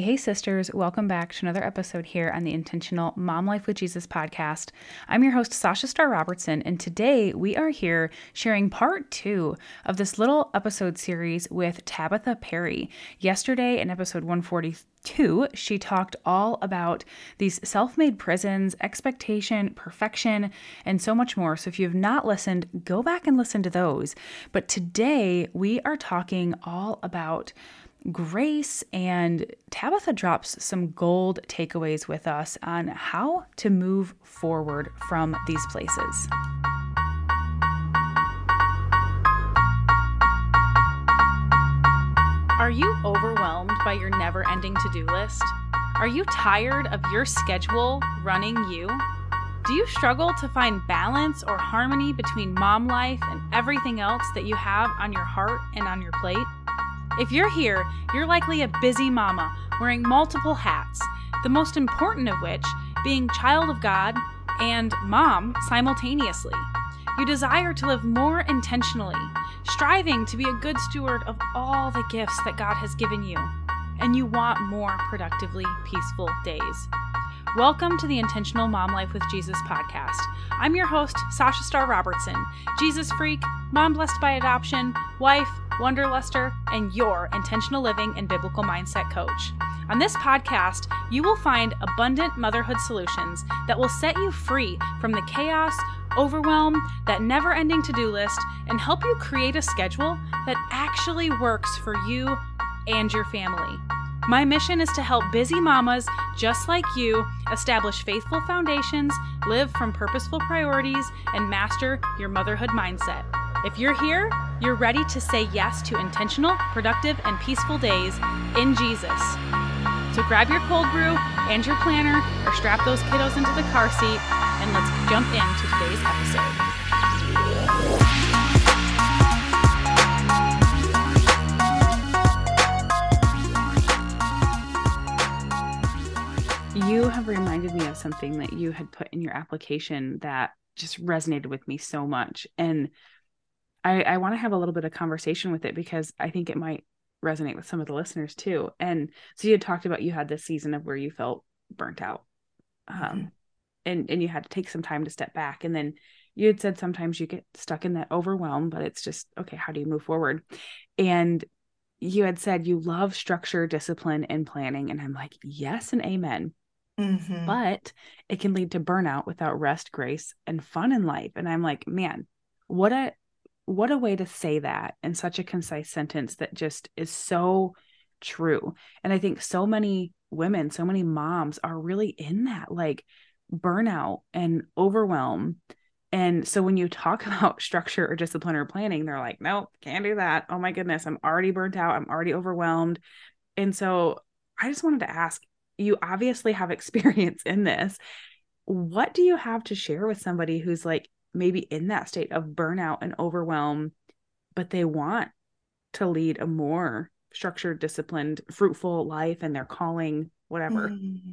Hey, sisters, welcome back to another episode here on the Intentional Mom Life with Jesus podcast. I'm your host, Sasha Star Robertson, and today we are here sharing part 2 of this little episode series with Tabitha Perry. Yesterday in episode 142, she talked all about these self-made prisons, expectation, perfection, and so much more. So if you have not listened, go back and listen to those. But today we are talking all about grace, and Tabitha drops some gold takeaways with us on how to move forward from these places. Are you overwhelmed by your never-ending to-do list? Are you tired of your schedule running you? Do you struggle to find balance or harmony between mom life and everything else that you have on your heart and on your plate? If you're here, you're likely a busy mama wearing multiple hats, the most important of which being child of God and mom simultaneously. You desire to live more intentionally, striving to be a good steward of all the gifts that God has given you, and you want more productively peaceful days. Welcome to the Intentional Mom Life with Jesus podcast. I'm your host, Sasha Star Robertson, Jesus freak, mom blessed by adoption, wife, wanderluster, and your intentional living and biblical mindset coach. On this podcast, you will find abundant motherhood solutions that will set you free from the chaos, overwhelm, that never-ending to-do list, and help you create a schedule that actually works for you and your family. My mission is to help busy mamas just like you establish faithful foundations, live from purposeful priorities, and master your motherhood mindset. If you're here, you're ready to say yes to intentional, productive, and peaceful days in Jesus. So grab your cold brew and your planner, or strap those kiddos into the car seat, and let's jump into today's episode. You have reminded me of something that you had put in your application that just resonated with me so much. And I want to have a little bit of conversation with it because I think it might resonate with some of the listeners too. And so you had talked about, you had this season of where you felt burnt out, and you had to take some time to step back. And then you had said, sometimes you get stuck in that overwhelm, but it's just, okay, how do you move forward? And you had said you love structure, discipline, and planning. And I'm like, yes. And amen. Mm-hmm. But it can lead to burnout without rest, grace, and fun in life. And I'm like, man, what a way to say that in such a concise sentence that just is so true. And I think so many women, so many moms are really in that, like, burnout and overwhelm. And so when you talk about structure or discipline or planning, they're like, nope, can't do that. Oh my goodness, I'm already burnt out. I'm already overwhelmed. And so I just wanted to ask, you obviously have experience in this. What do you have to share with somebody who's like, maybe in that state of burnout and overwhelm, but they want to lead a more structured, disciplined, fruitful life and their calling, whatever? Mm-hmm.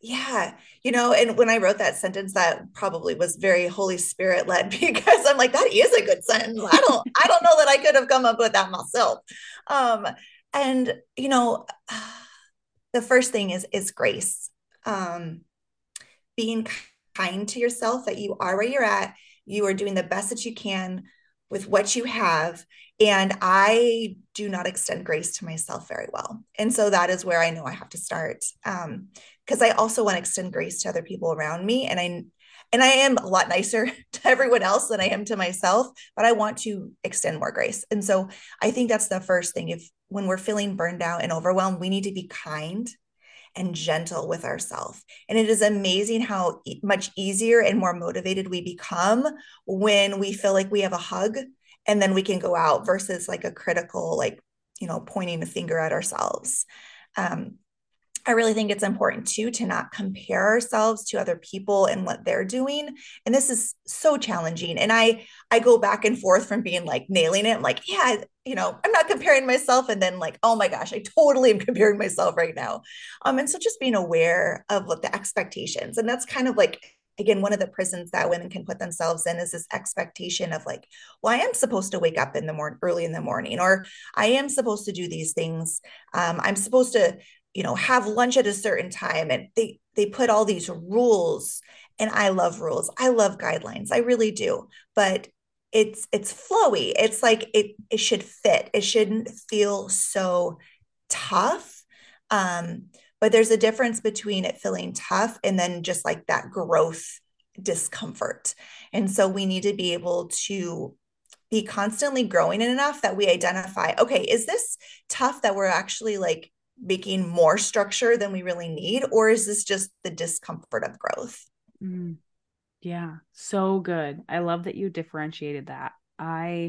Yeah. You know, and when I wrote that sentence, that probably was very Holy Spirit led, because I'm like, that is a good sentence. I don't know that I could have come up with that myself. And you know, the first thing is grace. Being kind to yourself, that you are where you're at. You are doing the best that you can with what you have. And I do not extend grace to myself very well. And so that is where I know I have to start. Because I also want to extend grace to other people around me. And I am a lot nicer to everyone else than I am to myself, but I want to extend more grace. And so I think that's the first thing. When we're feeling burned out and overwhelmed, we need to be kind and gentle with ourselves. And it is amazing how much easier and more motivated we become when we feel like we have a hug and then we can go out, versus like a critical, like, you know, pointing a finger at ourselves. I really think it's important too, to not compare ourselves to other people and what they're doing. And this is so challenging. And I go back and forth from being like nailing it, like, yeah, you know, I'm not comparing myself. And then like, oh my gosh, I totally am comparing myself right now. And so just being aware of what the expectations, and that's kind of like, again, one of the prisons that women can put themselves in is this expectation of like, well, I am supposed to wake up in the morning, early in the morning, or I am supposed to do these things. I'm supposed to have lunch at a certain time. And they put all these rules, and I love rules. I love guidelines. I really do. But it's flowy. It's like, it should fit. It shouldn't feel so tough. But there's a difference between it feeling tough and then just like that growth discomfort. And so we need to be able to be constantly growing enough that we identify, okay, is this tough that we're actually like making more structure than we really need? Or is this just the discomfort of growth? Mm. Yeah. So good. I love that you differentiated that. I'm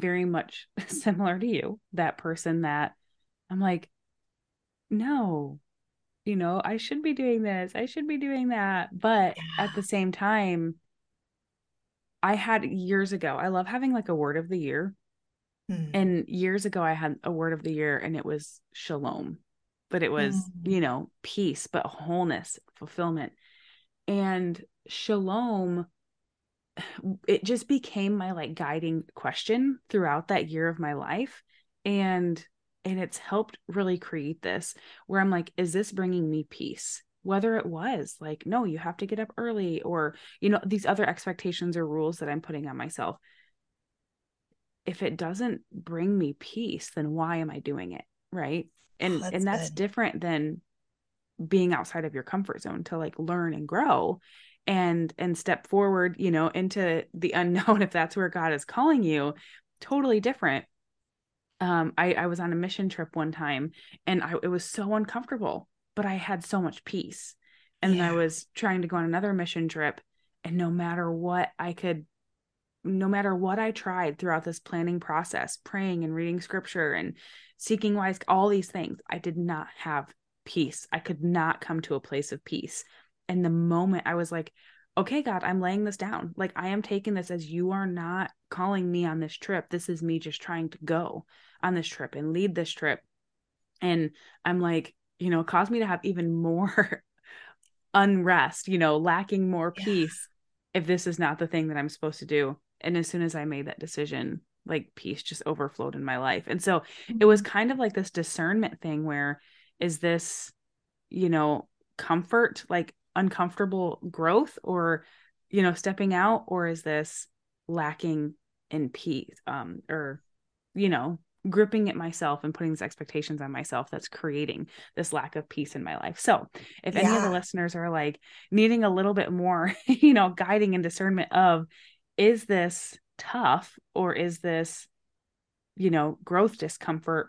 very much similar to you, that person that I'm like, no, I should be doing this. I should be doing that. But at the same time, I had years ago, I love having like a word of the year. Mm. And years ago, I had a word of the year and it was shalom, but it was, peace, but wholeness, fulfillment. And shalom, it just became my like guiding question throughout that year of my life. And it's helped really create this where I'm like, is this bringing me peace? Whether it was like, no, you have to get up early, or, these other expectations or rules that I'm putting on myself. If it doesn't bring me peace, then why am I doing it? Right. And that's different than being outside of your comfort zone to like learn and grow and step forward, into the unknown. If that's where God is calling you, totally different. I was on a mission trip one time and it was so uncomfortable, but I had so much peace. And then I was trying to go on another mission trip, and no matter what I tried throughout this planning process, praying and reading scripture and seeking wise, all these things, I did not have peace. I could not come to a place of peace. And the moment I was like, okay, God, I'm laying this down. Like, I am taking this as you are not calling me on this trip. This is me just trying to go on this trip and lead this trip. And I'm like, it caused me to have even more unrest, lacking more peace if this is not the thing that I'm supposed to do. And as soon as I made that decision, like, peace just overflowed in my life. And so it was kind of like this discernment thing where, is this, comfort, like uncomfortable growth, or, stepping out, or is this lacking in peace, gripping at myself and putting these expectations on myself that's creating this lack of peace in my life. So if any of the listeners are like needing a little bit more, guiding and discernment of, is this tough or is this, growth discomfort?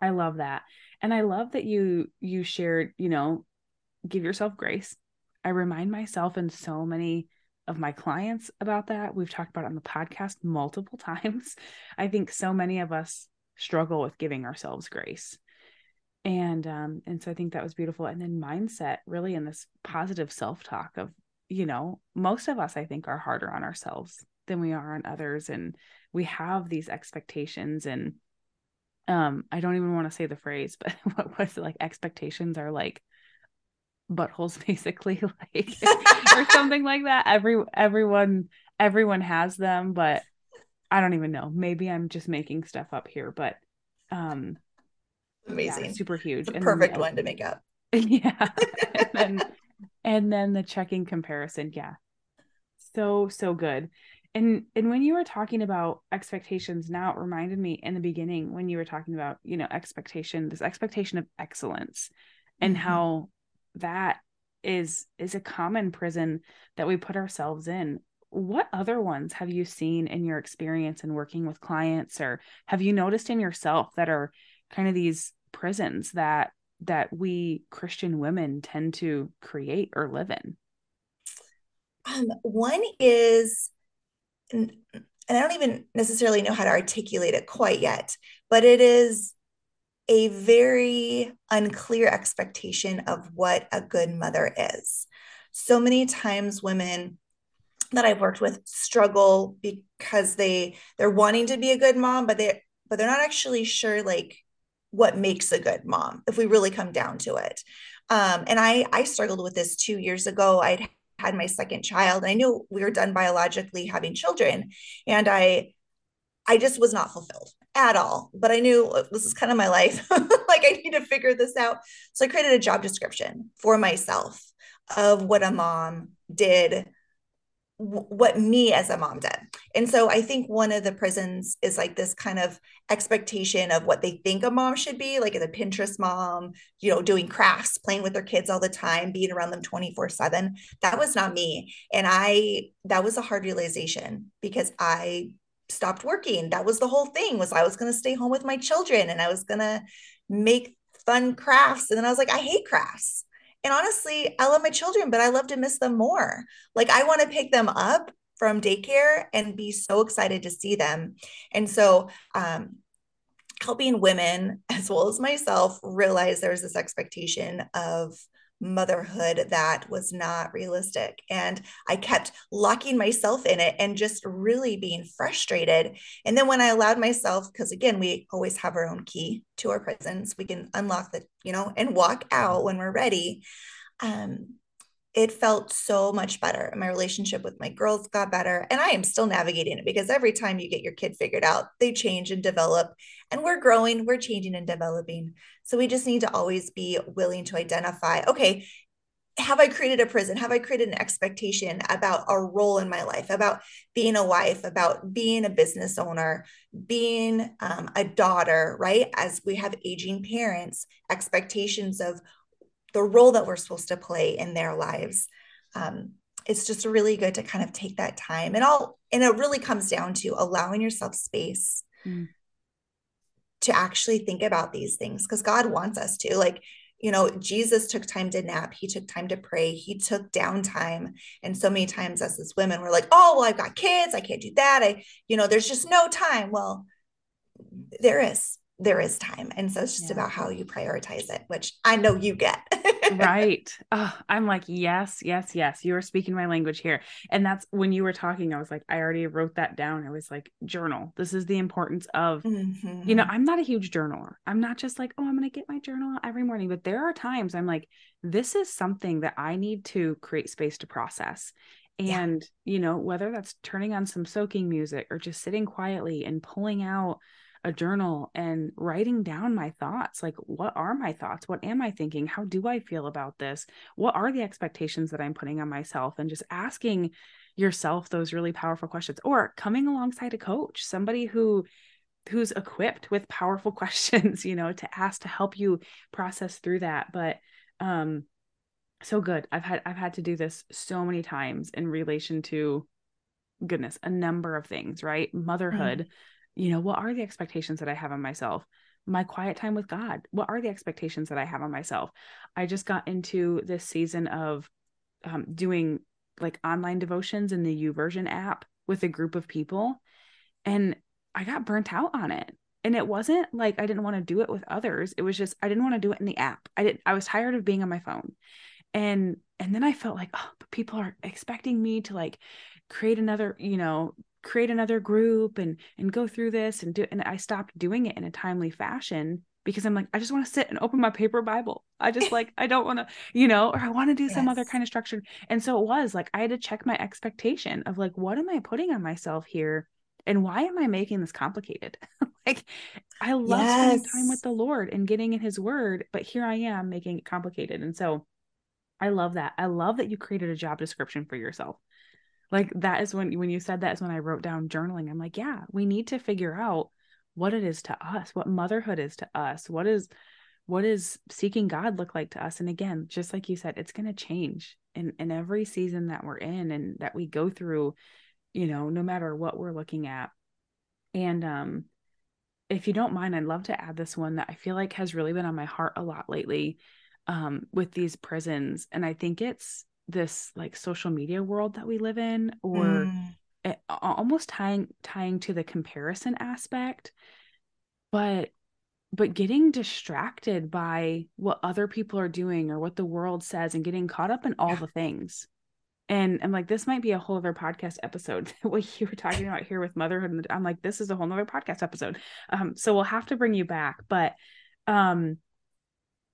I love that. And I love that you shared, give yourself grace. I remind myself and so many of my clients about that. We've talked about it on the podcast multiple times. I think so many of us struggle with giving ourselves grace. And so I think that was beautiful. And then mindset, really, in this positive self-talk of, most of us, I think, are harder on ourselves than we are on others. And we have these expectations, and I don't even want to say the phrase, but what was it? Like, expectations are like buttholes, basically, like or something like that. Everyone has them, but I don't even know. Maybe I'm just making stuff up here, but amazing. Yeah, super huge. The perfect one to make up. Yeah. and then the checking comparison. Yeah. So good. And when you were talking about expectations now, it reminded me in the beginning when you were talking about, this expectation of excellence and how that is a common prison that we put ourselves in. What other ones have you seen in your experience in working with clients, or have you noticed in yourself that are kind of these prisons that we Christian women tend to create or live in? One is, and I don't even necessarily know how to articulate it quite yet, but it is a very unclear expectation of what a good mother is. So many times women that I've worked with struggle because they're wanting to be a good mom, but they're not actually sure like what makes a good mom, if we really come down to it. And I struggled with this 2 years ago. I'd had my second child, and I knew we were done biologically having children. And I just was not fulfilled. at all, but I knew this is kind of my life. Like, I need to figure this out. So I created a job description for myself of what a mom did, what me as a mom did. And so I think one of the prisons is like this kind of expectation of what they think a mom should be, like as a Pinterest mom, you know, doing crafts, playing with their kids all the time, being around them 24/7. That was not me. And that was a hard realization because I stopped working. That was the whole thing, was I was going to stay home with my children and I was going to make fun crafts. And then I was like, I hate crafts. And honestly, I love my children, but I love to miss them more. Like, I want to pick them up from daycare and be so excited to see them. And so helping women as well as myself realize there's this expectation of motherhood that was not realistic. And I kept locking myself in it and just really being frustrated. And then when I allowed myself, because again, we always have our own key to our prisons, we can unlock the, you know, and walk out when we're ready. It felt so much better. My relationship with my girls got better, and I am still navigating it because every time you get your kid figured out, they change and develop, and we're growing, we're changing and developing. So we just need to always be willing to identify, okay, have I created a prison? Have I created an expectation about a role in my life, about being a wife, about being a business owner, being a daughter, right? As we have aging parents, expectations of the role that we're supposed to play in their lives. It's just really good to kind of take that time and it really comes down to allowing yourself space to actually think about these things. Cause God wants us to, like, you know, Jesus took time to nap. He took time to pray. He took downtime. And so many times us as women, we're like, oh, well, I've got kids. I can't do that. There's just no time. Well, there is time. And so it's just about how you prioritize it, which I know you get. Right. Oh, I'm like, yes, yes, yes. You are speaking my language here. And that's when you were talking, I was like, I already wrote that down. I was like, journal. This is the importance of, I'm not a huge journaler. I'm not just like, oh, I'm going to get my journal out every morning. But there are times I'm like, this is something that I need to create space to process. And, whether that's turning on some soaking music or just sitting quietly and pulling out a journal and writing down my thoughts. Like, what are my thoughts? What am I thinking? How do I feel about this? What are the expectations that I'm putting on myself? And just asking yourself those really powerful questions, or coming alongside a coach, somebody who's equipped with powerful questions, to ask to help you process through that. But, so good. I've had to do this so many times in relation to, goodness, a number of things, right? Motherhood, what are the expectations that I have on myself? My quiet time with God. What are the expectations that I have on myself? I just got into this season of doing like online devotions in the YouVersion app with a group of people. And I got burnt out on it. And it wasn't like I didn't want to do it with others. It was just, I didn't want to do it in the app. I was tired of being on my phone. And then I felt like, oh, but people are expecting me to like create another group and go through this and I stopped doing it in a timely fashion because I'm like, I just want to sit and open my paper Bible. I just like, I don't want to, or I want to do some other kind of structure. And so it was like, I had to check my expectation of like, what am I putting on myself here? And why am I making this complicated? Like, I love spending time with the Lord and getting in his word, but here I am making it complicated. And so I love that. I love that you created a job description for yourself. Like, that is when you said that is when I wrote down journaling. I'm like, yeah, we need to figure out what it is to us, what motherhood is to us, what is seeking God look like to us. And again, just like you said, it's going to change in every season that we're in and that we go through, no matter what we're looking at. And, if you don't mind, I'd love to add this one that I feel like has really been on my heart a lot lately, with these prisons. And I think it's this like social media world that we live in, or almost tying to the comparison aspect, but getting distracted by what other people are doing or what the world says and getting caught up in all the things. And I'm like, this might be a whole other podcast episode. What you were talking about here with motherhood. And I'm like, this is a whole nother podcast episode. So we'll have to bring you back, but,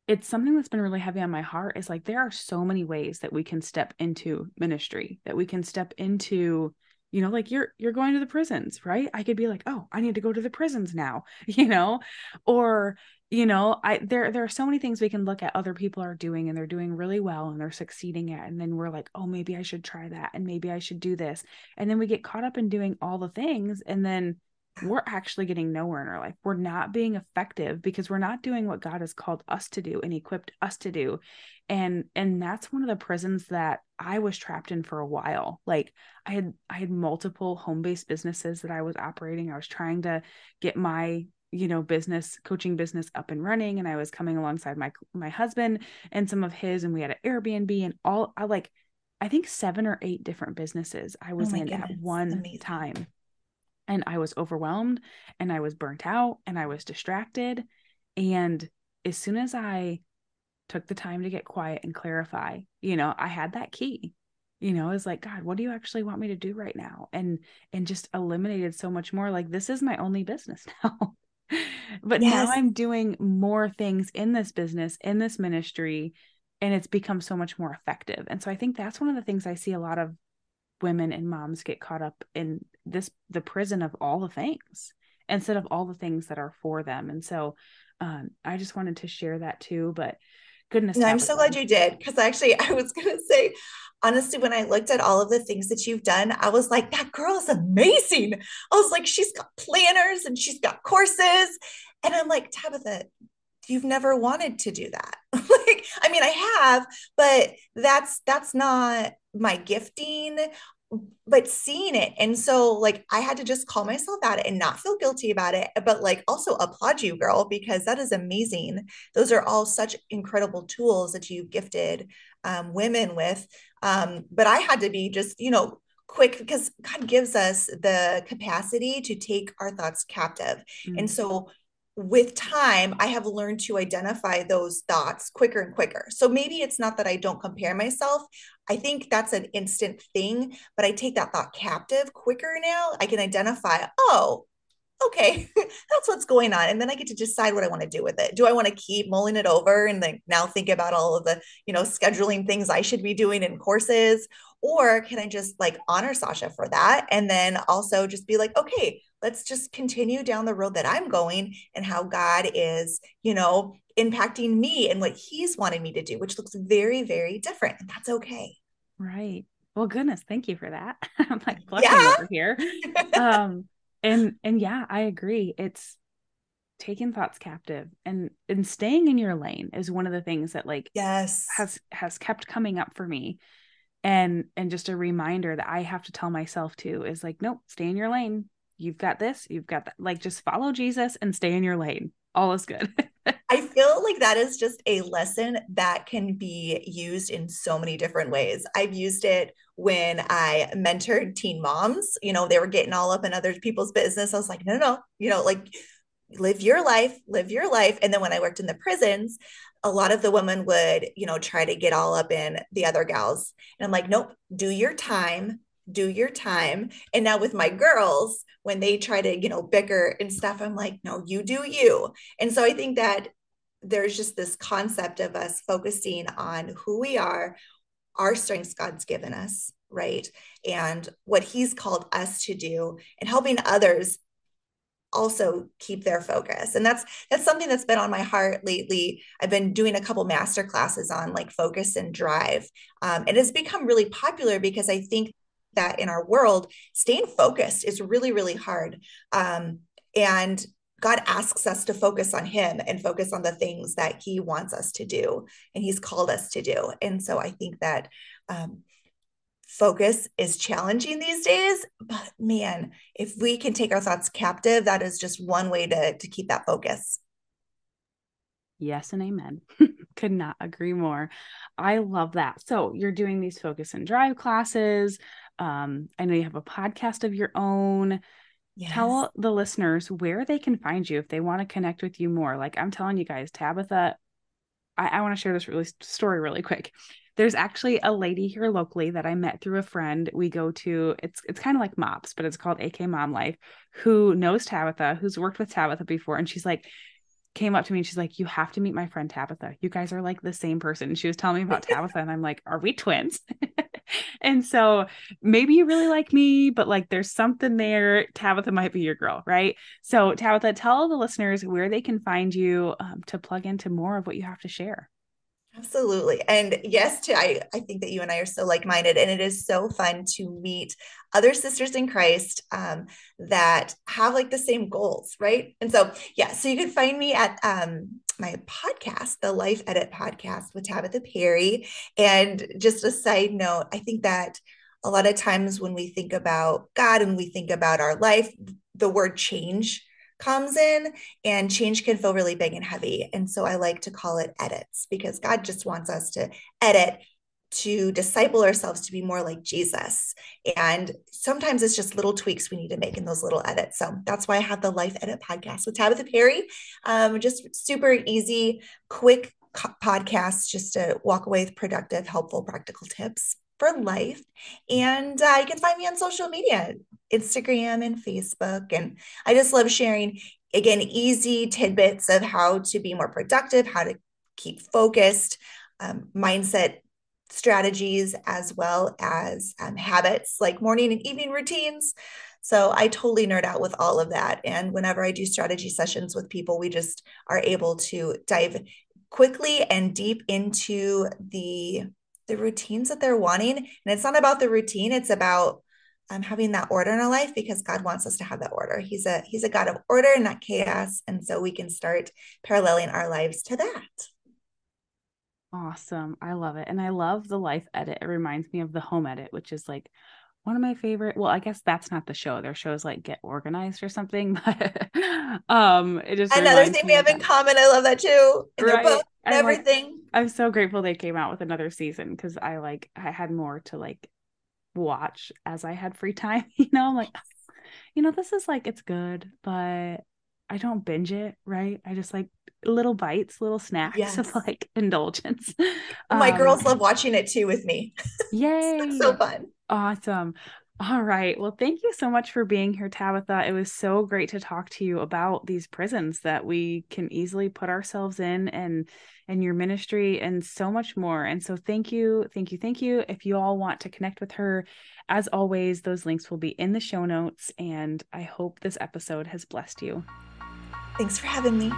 it's something that's been really heavy on my heart is like, there are so many ways that we can step into ministry, that we can step into, you know, like you're going to the prisons, right? I could be like, oh, I need to go to the prisons now, you know, or, you know, there are so many things we can look at other people are doing and they're doing really well and they're succeeding at. And then we're like, oh, maybe I should try that. And maybe I should do this. And then we get caught up in doing all the things. And then we're actually getting nowhere in our life. We're not being effective because we're not doing what God has called us to do and equipped us to do. And that's one of the prisons that I was trapped in for a while. Like I had multiple home-based businesses that I was operating. I was trying to get my, you know, business, coaching business up and running. And I was coming alongside my husband and some of his, and we had an Airbnb and all, I think 7 or 8 different businesses I was in at one time. And I was overwhelmed and I was burnt out and I was distracted. And as soon as I took the time to get quiet and clarify, you know, I had that key, you know, it's like, God, what do you actually want me to do right now? And just eliminated so much more. Like, this is my only business now. But yes, now I'm doing more things in this business, in this ministry, and it's become so much more effective. And so I think that's one of the things I see a lot of women and moms get caught up in, this, the prison of all the things instead of all the things that are for them. And so I just wanted to share that too, but goodness. No, I'm so glad you did. Cause actually I was going to say, honestly, when I looked at all of the things that you've done, I was like, that girl is amazing. I was like, she's got planners and she's got courses. And I'm like, Tabitha, you've never wanted to do that. Like, I mean, I have, but that's not my gifting, but seeing it. And so like, I had to just call myself out and not feel guilty about it, but like also applaud you, girl, because that is amazing. Those are all such incredible tools that you've gifted women with. But I had to be just, you know, quick, because God gives us the capacity to take our thoughts captive. Mm-hmm. And so with time, I have learned to identify those thoughts quicker and quicker. So maybe it's not that I don't compare myself. I think that's an instant thing, but I take that thought captive quicker now. I can identify, oh, okay, that's what's going on. And then I get to decide what I want to do with it. Do I want to keep mulling it over and like now think about all of the, you know, scheduling things I should be doing in courses? Or can I just like honor Sasha for that? And then also just be like, okay, let's just continue down the road that I'm going and how God is, you know, impacting me and what he's wanted me to do, which looks very, very different. And that's okay. Right. Well, goodness. Thank you for that. I'm like blushing over here. And yeah, I agree. It's taking thoughts captive and staying in your lane is one of the things that like, yes, has kept coming up for me. And just a reminder that I have to tell myself too, is like, nope, stay in your lane. You've got this, you've got that, like, just follow Jesus and stay in your lane. All is good. I feel like that is just a lesson that can be used in so many different ways. I've used it when I mentored teen moms, you know, they were getting all up in other people's business. I was like, no, you know, like live your life. And then when I worked in the prisons, a lot of the women would, you know, try to get all up in the other gals. And I'm like, nope, do your time. And now with my girls, when they try to, you know, bicker and stuff, I'm like, no, you do you. And so I think that there's just this concept of us focusing on who we are, our strengths God's given us, right? And what he's called us to do and helping others also keep their focus. And that's something that's been on my heart lately. I've been doing a couple master classes on like focus and drive. And it's become really popular because I think that in our world, staying focused is really, really hard. And God asks us to focus on him and focus on the things that he wants us to do and he's called us to do. And so I think that focus is challenging these days, but man, if we can take our thoughts captive, that is just one way to keep that focus. Yes. And amen. Could not agree more. I love that. So you're doing these focus and drive classes. I know you have a podcast of your own. Yes. Tell the listeners where they can find you if they want to connect with you more. Like I'm telling you guys, Tabitha, I want to share this story really quick. There's actually a lady here locally that I met through a friend. We go to, it's kind of like MOPS, but it's called AK Mom Life, who knows Tabitha, who's worked with Tabitha before. And she's like, came up to me and she's like, you have to meet my friend Tabitha. You guys are like the same person. And she was telling me about Tabitha and I'm like, are we twins? And so maybe you really like me, but like there's something there. Tabitha might be your girl, right? So Tabitha, tell the listeners where they can find you to plug into more of what you have to share. Absolutely. And yes, I think that you and I are so like-minded, and it is so fun to meet other sisters in Christ that have like the same goals, right? And so, yeah, so you can find me at my podcast, The Life Edit Podcast with Tabitha Perry. And just a side note, I think that a lot of times when we think about God and we think about our life, the word change comes in, and change can feel really big and heavy. And so I like to call it edits, because God just wants us to edit, to disciple ourselves, to be more like Jesus. And sometimes it's just little tweaks we need to make in those little edits. So that's why I have the Life Edit Podcast with Tabitha Perry. Just super easy, quick podcast, just to walk away with productive, helpful, practical tips for life. And you can find me on social media, Instagram and Facebook. And I just love sharing, again, easy tidbits of how to be more productive, how to keep focused, mindset strategies, as well as habits like morning and evening routines. So I totally nerd out with all of that. And whenever I do strategy sessions with people, we just are able to dive quickly and deep into the routines that they're wanting. And it's not about the routine. It's about having that order in our life, because God wants us to have that order. He's a God of order and not chaos. And so we can start paralleling our lives to that. Awesome. I love it. And I love the Life Edit. It reminds me of the Home Edit, which is like one of my favorite. Well, I guess that's not the show. Their show's like Get Organized or something. But it is another thing we have in common. I love that too. In their book and everything. Like, I'm so grateful they came out with another season, because I had more to like watch as I had free time. This is like, it's good, but I don't binge it, right? I just like little bites, little snacks of like indulgence. My girls love watching it too with me. Yay. It's so fun. Awesome. All right. Well, thank you so much for being here, Tabitha. It was so great to talk to you about these prisons that we can easily put ourselves in, and your ministry and so much more. And so thank you. Thank you. Thank you. If you all want to connect with her, as always, those links will be in the show notes. And I hope this episode has blessed you. Thanks for having me.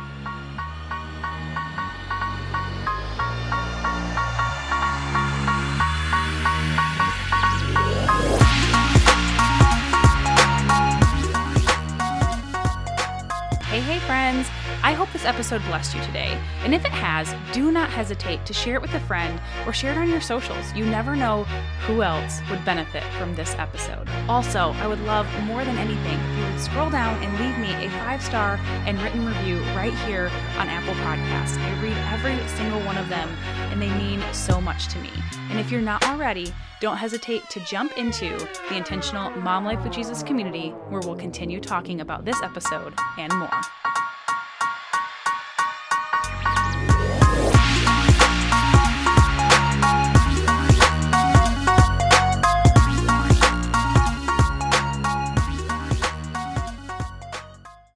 Hey friends, I hope this episode blessed you today. And if it has, do not hesitate to share it with a friend or share it on your socials. You never know who else would benefit from this episode. Also, I would love more than anything if you would scroll down and leave me a 5-star and written review right here on Apple Podcasts. I read every single one of them, and they mean so much to me. And if you're not already, don't hesitate to jump into the Intentional Mom Life with Jesus community, where we'll continue talking about this episode and more.